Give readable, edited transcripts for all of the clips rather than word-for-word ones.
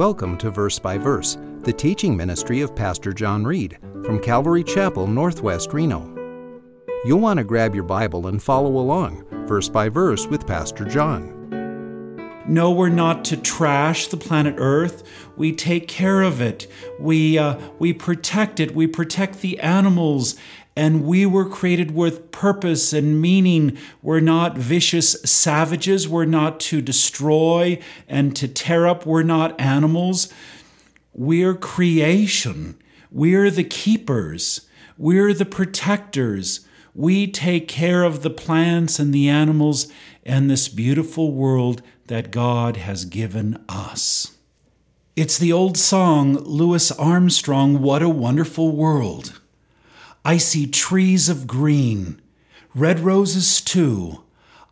Welcome to Verse by Verse, the teaching ministry of Pastor John Reed from Calvary Chapel, Northwest Reno. You'll want to grab your Bible and follow along, verse by verse, with Pastor John. No, we're not to trash the planet Earth. We take care of it. We protect it. We protect the animals. And we were created with purpose and meaning. We're not vicious savages. We're not to destroy and to tear up. We're not animals. We're creation. We're the keepers. We're the protectors. We take care of the plants and the animals and this beautiful world that God has given us. It's the old song, Louis Armstrong, "What a Wonderful World." I see trees of green, red roses too.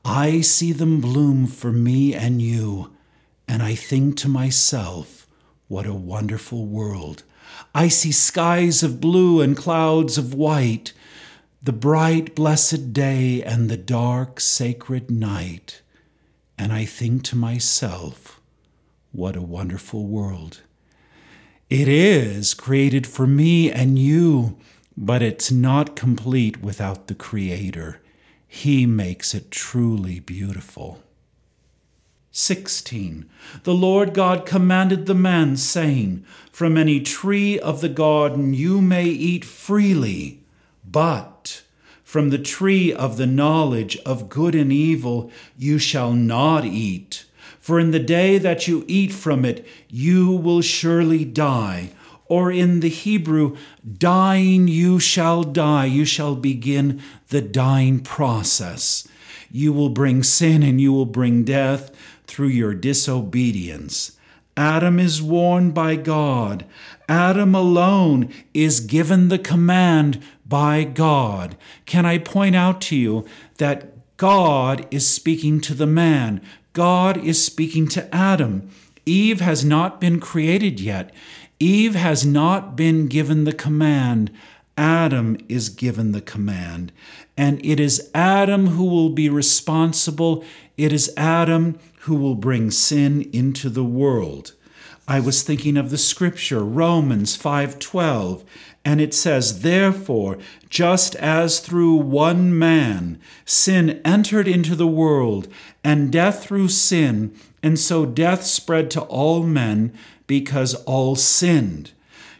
I see them bloom for me and you. And I think to myself, what a wonderful world. I see skies of blue and clouds of white, the bright blessed day and the dark sacred night. And I think to myself, what a wonderful world. It is created for me and you. But it's not complete without the Creator. He makes it truly beautiful. 16. The Lord God commanded the man, saying, "From any tree of the garden you may eat freely, but from the tree of the knowledge of good and evil you shall not eat. For in the day that you eat from it, you will surely die." Or in the Hebrew, dying you shall die. You shall begin the dying process. You will bring sin and you will bring death through your disobedience. Adam is warned by God. Adam alone is given the command by God. Can I point out to you that God is speaking to the man? God is speaking to Adam. Eve has not been created yet. Eve has not been given the command. Adam is given the command. And it is Adam who will be responsible. It is Adam who will bring sin into the world. I was thinking of the scripture, Romans 5:12, and it says, "Therefore, just as through one man sin entered into the world, and death through sin, and so death spread to all men, because all sinned."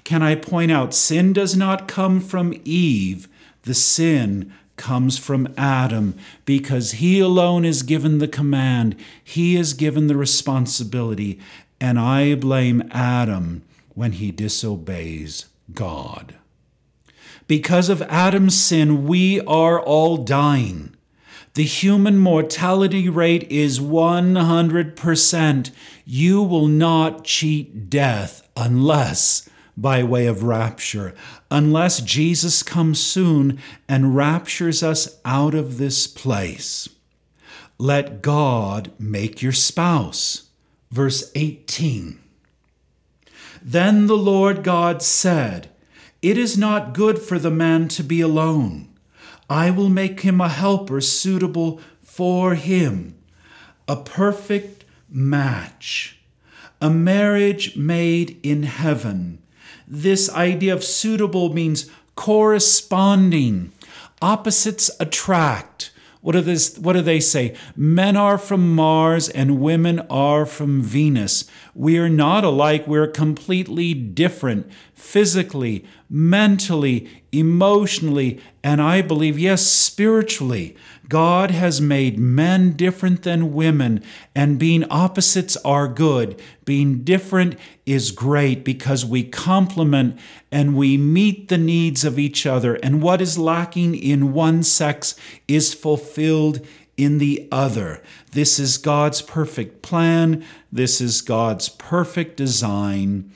Can I point out, sin does not come from Eve. The sin comes from Adam, because he alone is given the command. He is given the responsibility. And I blame Adam when he disobeys God. Because of Adam's sin, we are all dying. The human mortality rate is 100%. You will not cheat death unless by way of rapture, unless Jesus comes soon and raptures us out of this place. Let God make your spouse. Verse 18. Then the Lord God said, "It is not good for the man to be alone. I will make him a helper suitable for him," a perfect match, a marriage made in heaven. This idea of suitable means corresponding. Opposites attract. What do they say? Men are from Mars and women are from Venus. We are not alike. We're completely different physically, mentally, emotionally, and I believe, yes, spiritually. God has made men different than women, and being opposites are good. Being different is great because we complement and we meet the needs of each other, and what is lacking in one sex is fulfilled in the other. This is God's perfect plan. This is God's perfect design.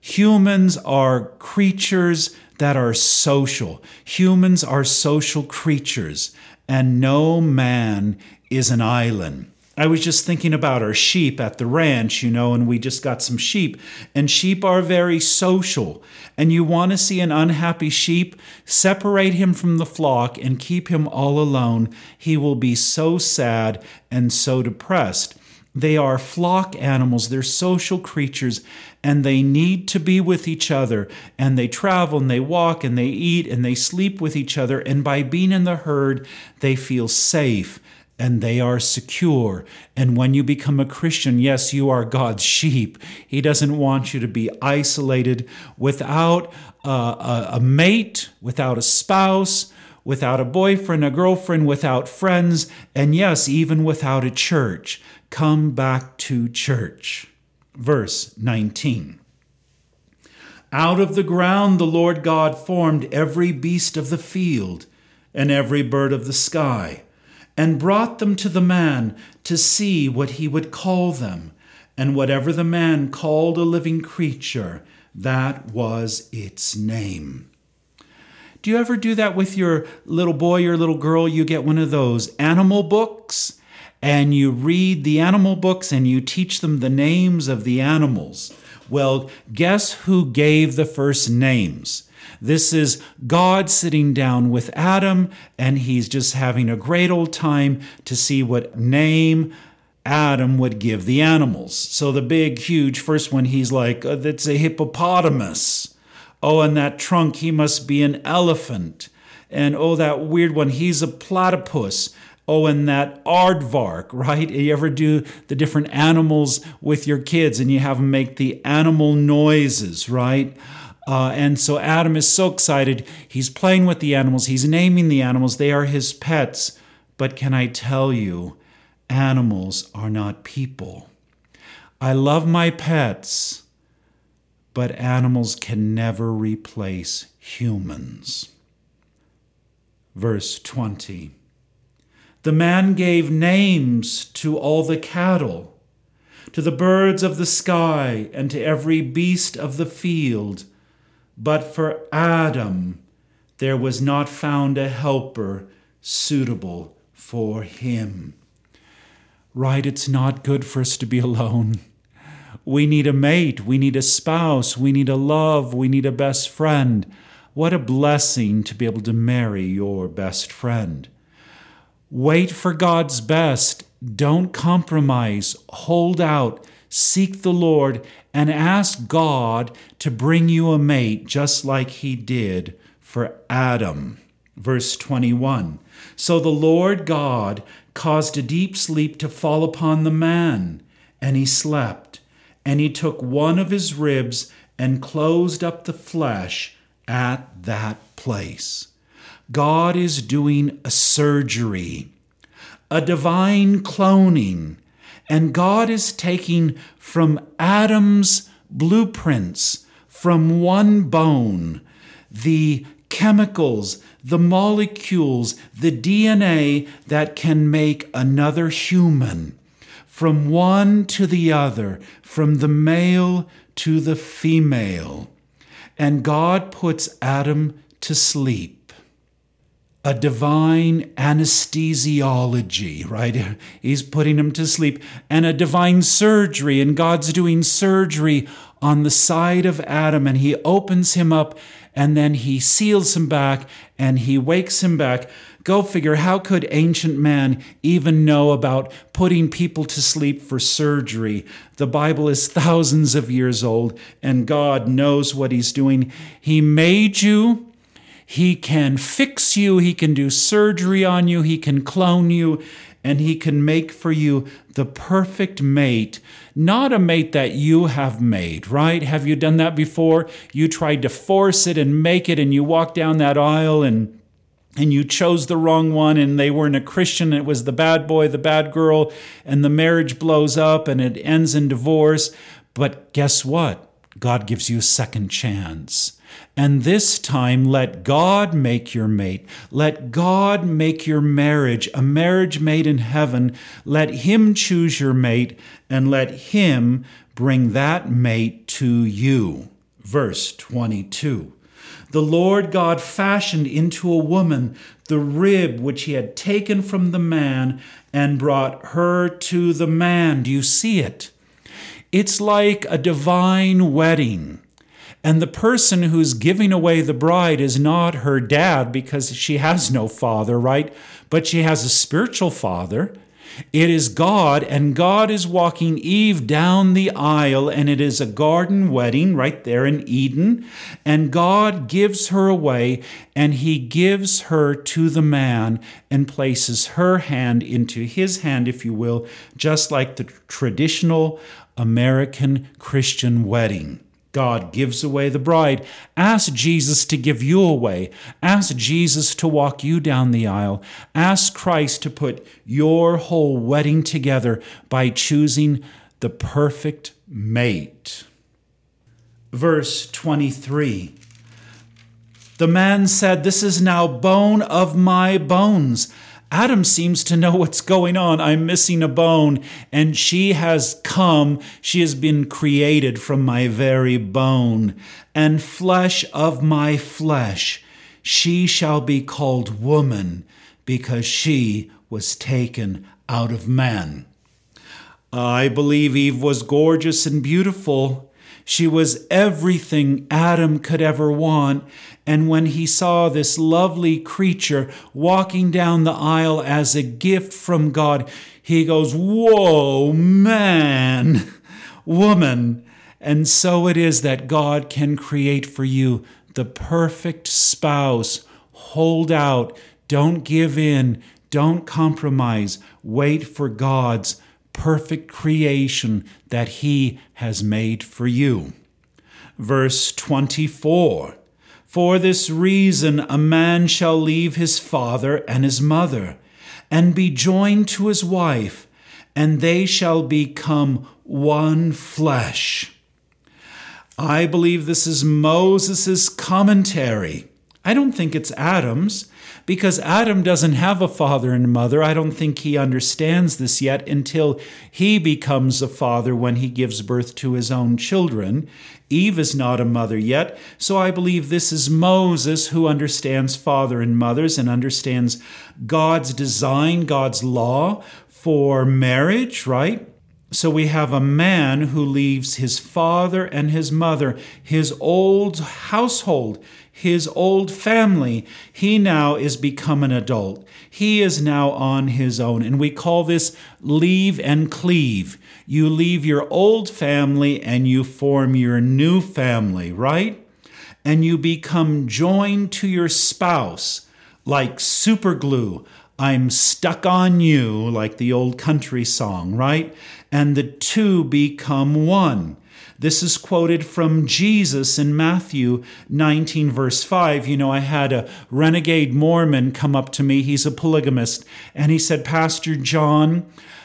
Humans are creatures that are social. Humans are social creatures. And no man is an island. I was just thinking about our sheep at the ranch, and we just got some sheep. And sheep are very social. And you want to see an unhappy sheep? Separate him from the flock and keep him all alone. He will be so sad and so depressed. They are flock animals. They're social creatures. and they need to be with each other, and they travel and they walk and they eat and they sleep with each other, and by being in the herd, they feel safe and they are secure. And when you become a Christian, yes, you are God's sheep. He doesn't want you to be isolated without a mate, without a spouse, without a boyfriend, a girlfriend, without friends, and yes, even without a church. Come back to church. Verse 19. Out of the ground the Lord God formed every beast of the field and every bird of the sky, and brought them to the man to see what he would call them. And whatever the man called a living creature, that was its name. Do you ever do that with your little boy, your little girl? You get one of those animal books, and you read the animal books, and you teach them the names of the animals. Well, guess who gave the first names? This is God sitting down with Adam, and he's just having a great old time to see what name Adam would give the animals. So the big, huge first one, he's like, that's a hippopotamus. Oh, and that trunk, he must be an elephant. And oh, that weird one, he's a platypus. Oh, and that aardvark, right? You ever do the different animals with your kids and you have them make the animal noises, right? And so Adam is so excited. He's playing with the animals. He's naming the animals. They are his pets. But can I tell you, animals are not people. I love my pets, but animals can never replace humans. Verse 20. The man gave names to all the cattle, to the birds of the sky, and to every beast of the field. But for Adam, there was not found a helper suitable for him. Right, it's not good for us to be alone. We need a mate, we need a spouse, we need a love, we need a best friend. What a blessing to be able to marry your best friend. Wait for God's best. Don't compromise. Hold out. Seek the Lord and ask God to bring you a mate just like he did for Adam. Verse 21. So the Lord God caused a deep sleep to fall upon the man, and he slept. And he took one of his ribs and closed up the flesh at that place. God is doing a surgery, a divine cloning, and God is taking from Adam's blueprints, from one bone, the chemicals, the molecules, the DNA that can make another human. From one to the other, from the male to the female. And God puts Adam to sleep. A divine anesthesiology, right? He's putting him to sleep. And a divine surgery, and God's doing surgery on the side of Adam, and he opens him up, and then he seals him back, and he wakes him back. Go figure, how could ancient man even know about putting people to sleep for surgery? The Bible is thousands of years old, and God knows what he's doing. He made you. He can fix you. He can do surgery on you. He can clone you. And he can make for you the perfect mate, not a mate that you have made, right? Have you done that before? You tried to force it and make it, and you walked down that aisle and you chose the wrong one, and they weren't a Christian. It was the bad boy, the bad girl, and the marriage blows up and it ends in divorce. But guess what? God gives you a second chance. And this time, let God make your mate. Let God make your marriage, a marriage made in heaven. Let him choose your mate, and let him bring that mate to you. Verse 22. The Lord God fashioned into a woman the rib which he had taken from the man and brought her to the man. Do you see it? It's like a divine wedding. And the person who's giving away the bride is not her dad, because she has no father, right? But she has a spiritual father. It is God, and God is walking Eve down the aisle, and it is a garden wedding right there in Eden. And God gives her away, and he gives her to the man and places her hand into his hand, if you will, just like the traditional American Christian wedding. God gives away the bride. Ask Jesus to give you away. Ask Jesus to walk you down the aisle. Ask Christ to put your whole wedding together by choosing the perfect mate. Verse 23, the man said, "This is now bone of my bones." Adam seems to know what's going on. I'm missing a bone, and she has come. She has been created from my very bone, and flesh of my flesh. She shall be called woman, because she was taken out of man. I believe Eve was gorgeous and beautiful. She was everything Adam could ever want, and when he saw this lovely creature walking down the aisle as a gift from God, he goes, "Whoa, man, woman." And so it is that God can create for you the perfect spouse. Hold out. Don't give in. Don't compromise. Wait for God's perfect creation that he has made for you. Verse 24, for this reason a man shall leave his father and his mother and be joined to his wife, and they shall become one flesh. I believe this is Moses' commentary. I don't think it's Adam's, because Adam doesn't have a father and mother. I don't think he understands this yet until he becomes a father when he gives birth to his own children. Eve is not a mother yet, so I believe this is Moses who understands father and mothers and understands God's design, God's law for marriage, right? So we have a man who leaves his father and his mother, his old household, his old family. He now is become an adult. He is now on his own. And we call this leave and cleave. You leave your old family and you form your new family, right? And you become joined to your spouse like super glue. I'm stuck on you, like the old country song, right? And the two become one. This is quoted from Jesus in Matthew 19, verse 5. You know, I had a renegade Mormon come up to me. He's a polygamist. And he said, "Pastor John,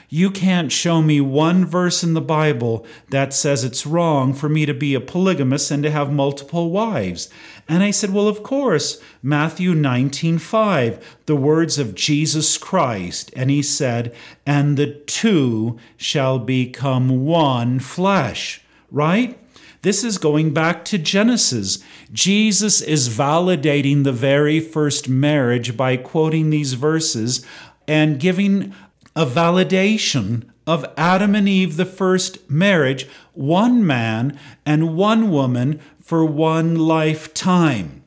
you can't show me one verse in the Bible that says it's wrong for me to be a polygamist and to have multiple wives." And I said, "Well, of course, Matthew 19:5, the words of Jesus Christ." And he said, "And the two shall become one flesh," right? This is going back to Genesis. Jesus is validating the very first marriage by quoting these verses and giving a validation of Adam and Eve, the first marriage, one man and one woman for one lifetime.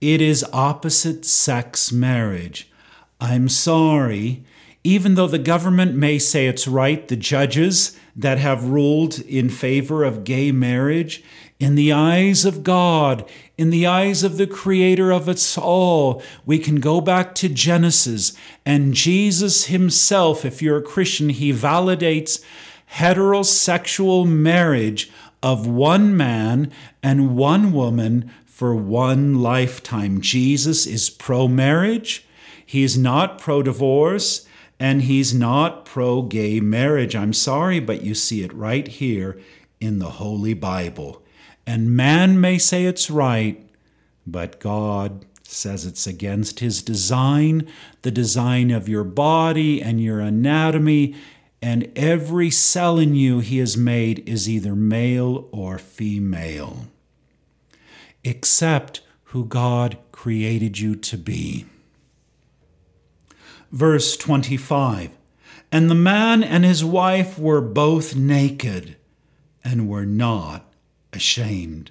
It is opposite sex marriage. I'm sorry, even though the government may say it's right, the judges that have ruled in favor of gay marriage, in the eyes of God, in the eyes of the Creator of us all, we can go back to Genesis, and Jesus himself, if you're a Christian, he validates heterosexual marriage of one man and one woman for one lifetime. Jesus is pro-marriage. He is not pro-divorce, and he's not pro-gay marriage. I'm sorry, but you see it right here in the Holy Bible. And man may say it's right, but God says it's against his design, the design of your body and your anatomy, and every cell in you he has made is either male or female. Accept who God created you to be. Verse 25, and the man and his wife were both naked and were not ashamed.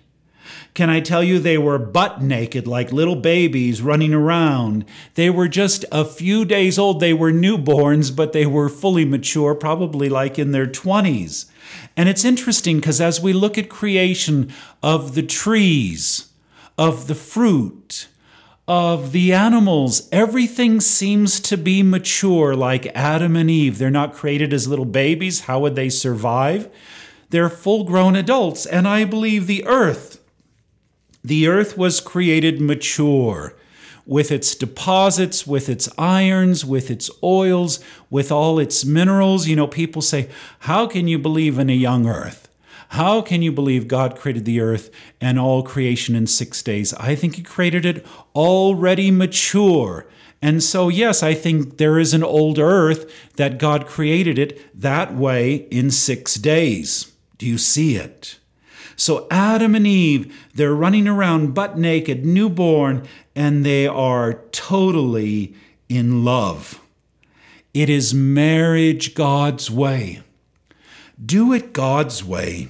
Can I tell you, they were butt naked like little babies running around. They were just a few days old. They were newborns, but they were fully mature, probably like in their 20s. And it's interesting because as we look at creation of the trees, of the fruit, of the animals, everything seems to be mature like Adam and Eve. They're not created as little babies. How would they survive? They're full-grown adults. And I believe the earth was created mature with its deposits, with its irons, with its oils, with all its minerals. You know, people say, how can you believe in a young earth? How can you believe God created the earth and all creation in 6 days? I think He created it already mature. And so, yes, I think there is an old earth that God created it that way in 6 days. Do you see it? So Adam and Eve, they're running around butt naked, newborn, and they are totally in love. It is marriage God's way. Do it God's way.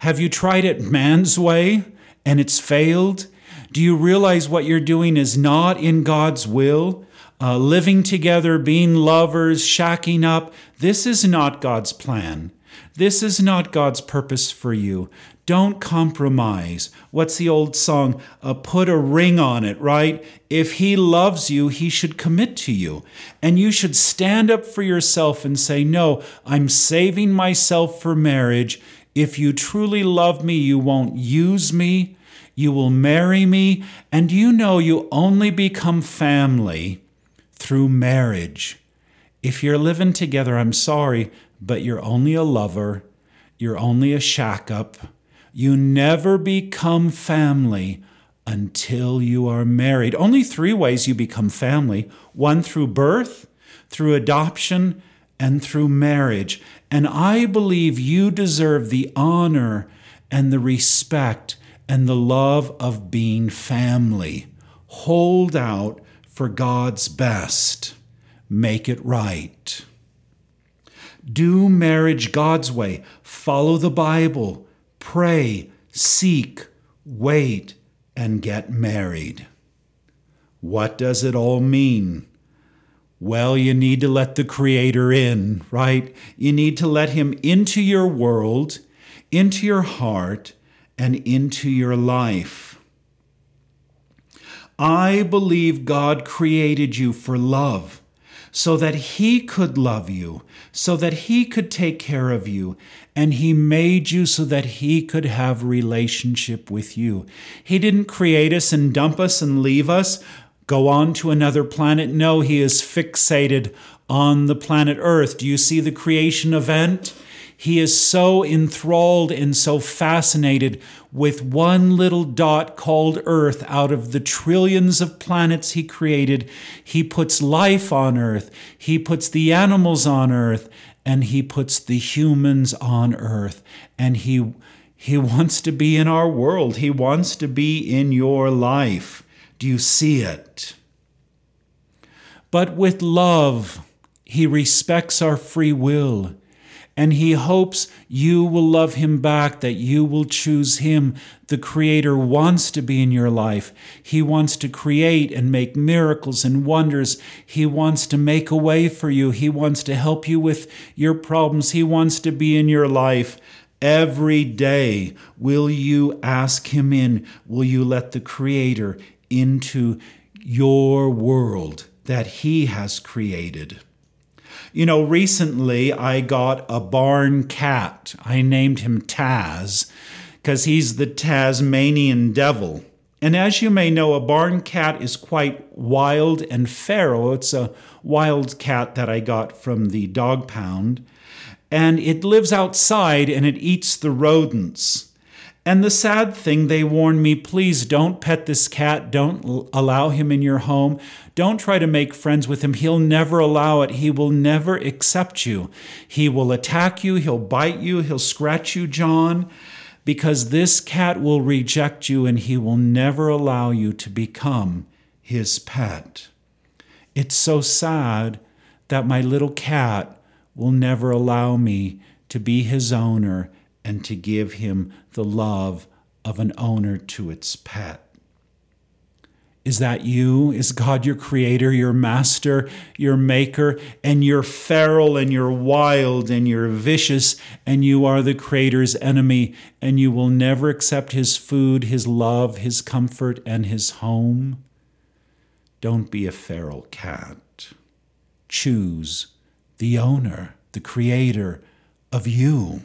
Have you tried it man's way and it's failed? Do you realize what you're doing is not in God's will? Living together, being lovers, shacking up. This is not God's plan. This is not God's purpose for you. Don't compromise. What's the old song? Put a ring on it, right? If He loves you, He should commit to you. And you should stand up for yourself and say, no, I'm saving myself for marriage. If you truly love me, you won't use me. You will marry me. And you know you only become family through marriage. If you're living together, I'm sorry, but you're only a lover. You're only a shack up. You never become family until you are married. Only three ways you become family. One, through birth, through adoption, and through marriage. And I believe you deserve the honor and the respect and the love of being family. Hold out for God's best. Make it right. Do marriage God's way. Follow the Bible. Pray, seek, wait, and get married. What does it all mean? Well, you need to let the Creator in, right? You need to let Him into your world, into your heart, and into your life. I believe God created you for love, so that He could love you, so that He could take care of you, and He made you so that He could have relationship with you. He didn't create us and dump us and leave us, go on to another planet. No, He is fixated on the planet Earth. Do you see the creation event? He is so enthralled and so fascinated with one little dot called Earth out of the trillions of planets He created. He puts life on Earth. He puts the animals on Earth. And He puts the humans on Earth. And He wants to be in our world. He wants to be in your life. Do you see it? But with love, He respects our free will. And He hopes you will love Him back, that you will choose Him. The Creator wants to be in your life. He wants to create and make miracles and wonders. He wants to make a way for you. He wants to help you with your problems. He wants to be in your life every day. Will you ask Him in? Will you let the Creator into your world that He has created? You know, recently I got a barn cat. I named him Taz because he's the Tasmanian devil. And as you may know, a barn cat is quite wild and feral. It's a wild cat that I got from the dog pound. And it lives outside and it eats the rodents. And the sad thing, they warned me, please don't pet this cat. Don't allow him in your home. Don't try to make friends with him. He'll never allow it. He will never accept you. He will attack you. He'll bite you. He'll scratch you, John, because this cat will reject you and he will never allow you to become his pet. It's so sad that my little cat will never allow me to be his owner and to give him the love of an owner to its pet. Is that you? Is God your creator, your master, your maker? And you're feral and you're wild and you're vicious and you are the creator's enemy and you will never accept his food, his love, his comfort, and his home? Don't be a feral cat. Choose the owner, the creator of you.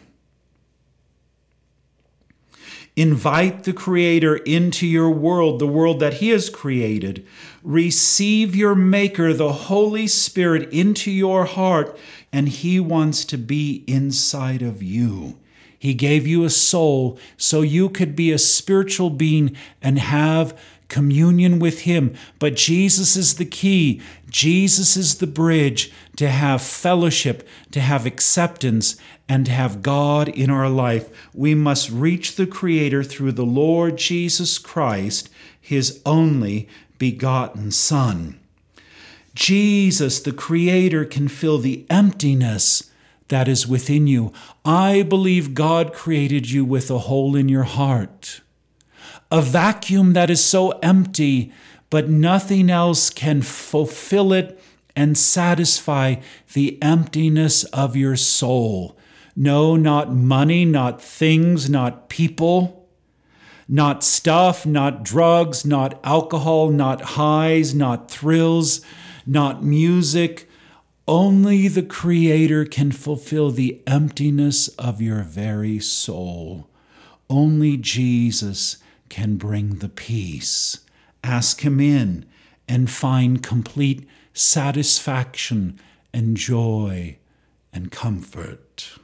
Invite the Creator into your world, the world that He has created. Receive your Maker, the Holy Spirit, into your heart, and He wants to be inside of you. He gave you a soul so you could be a spiritual being and have communion with Him. But Jesus is the key. Jesus is the bridge to have fellowship, to have acceptance, and to have God in our life. We must reach the Creator through the Lord Jesus Christ, His only begotten Son. Jesus, the Creator, can fill the emptiness that is within you. I believe God created you with a hole in your heart, a vacuum that is so empty, but nothing else can fulfill it and satisfy the emptiness of your soul. No, not money, not things, not people, not stuff, not drugs, not alcohol, not highs, not thrills, not music. Only the Creator can fulfill the emptiness of your very soul. Only Jesus can bring the peace. Ask Him in and find complete satisfaction and joy and comfort.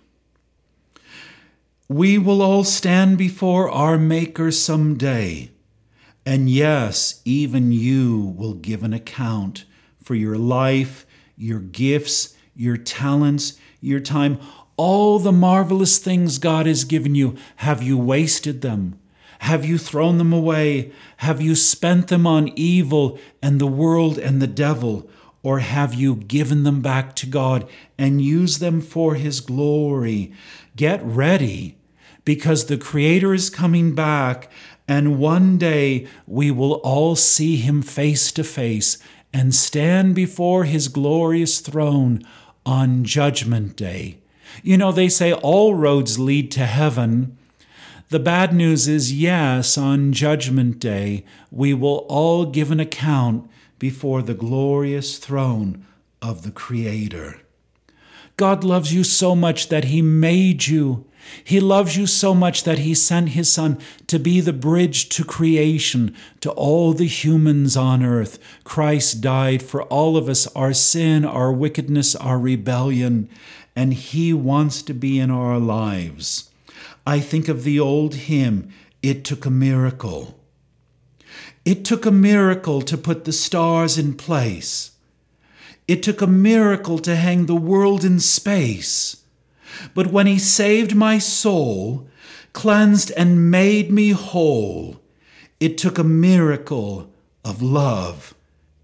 We will all stand before our Maker someday. And yes, even you will give an account for your life, your gifts, your talents, your time, all the marvelous things God has given you. Have you wasted them? Have you thrown them away? Have you spent them on evil and the world and the devil? Or have you given them back to God and used them for His glory? Get ready, because the Creator is coming back, and one day we will all see Him face to face and stand before His glorious throne on Judgment Day. You know, they say all roads lead to heaven. The bad news is, yes, on Judgment Day, we will all give an account before the glorious throne of the Creator. God loves you so much that He made you. He loves you so much that He sent His Son to be the bridge to creation, to all the humans on earth. Christ died for all of us, our sin, our wickedness, our rebellion, and He wants to be in our lives. I think of the old hymn, "It Took a Miracle." It took a miracle to put the stars in place. It took a miracle to hang the world in space. But when He saved my soul, cleansed and made me whole, it took a miracle of love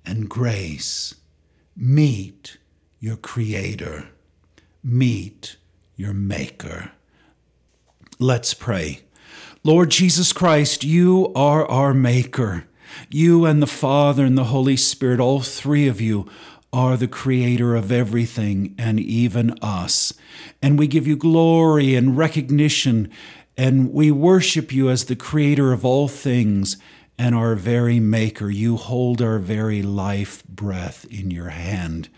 and grace. Meet your Creator. Meet your Maker. Let's pray. Lord Jesus Christ, You are our Maker. You and the Father and the Holy Spirit, all three of You, are the Creator of everything and even us. And we give You glory and recognition, and we worship You as the Creator of all things and our very Maker. You hold our very life breath in Your hand.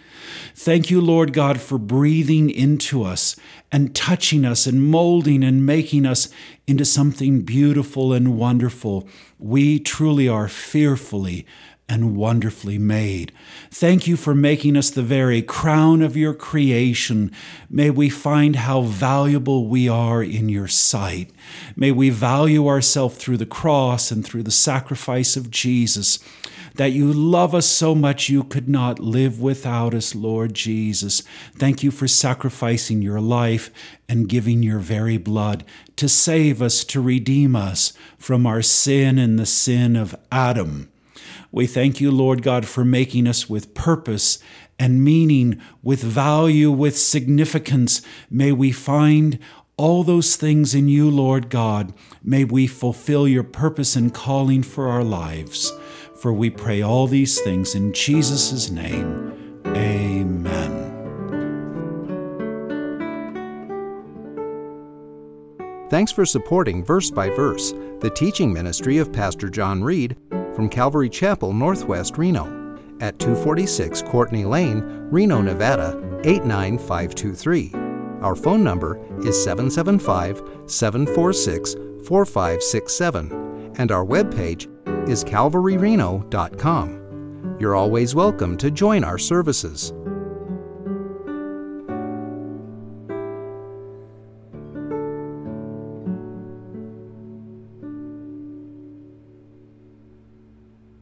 Thank You, Lord God, for breathing into us and touching us and molding and making us into something beautiful and wonderful. We truly are fearfully and wonderfully made. Thank You for making us the very crown of Your creation. May we find how valuable we are in Your sight. May we value ourselves through the cross and through the sacrifice of Jesus, that You love us so much You could not live without us, Lord Jesus. Thank You for sacrificing Your life and giving Your very blood to save us, to redeem us from our sin and the sin of Adam. We thank You, Lord God, for making us with purpose and meaning, with value, with significance. May we find All those things in you, Lord God, may we fulfill your purpose and calling for our lives. For we pray all these things in Jesus' name. Amen. Thanks for supporting Verse by Verse, the teaching ministry of Pastor John Reed from Calvary Chapel, Northwest Reno, at 246 Courtney Lane, Reno, Nevada, 89523. Our phone number is 775-746-4567, and our webpage is calvaryreno.com. You're always welcome to join our services.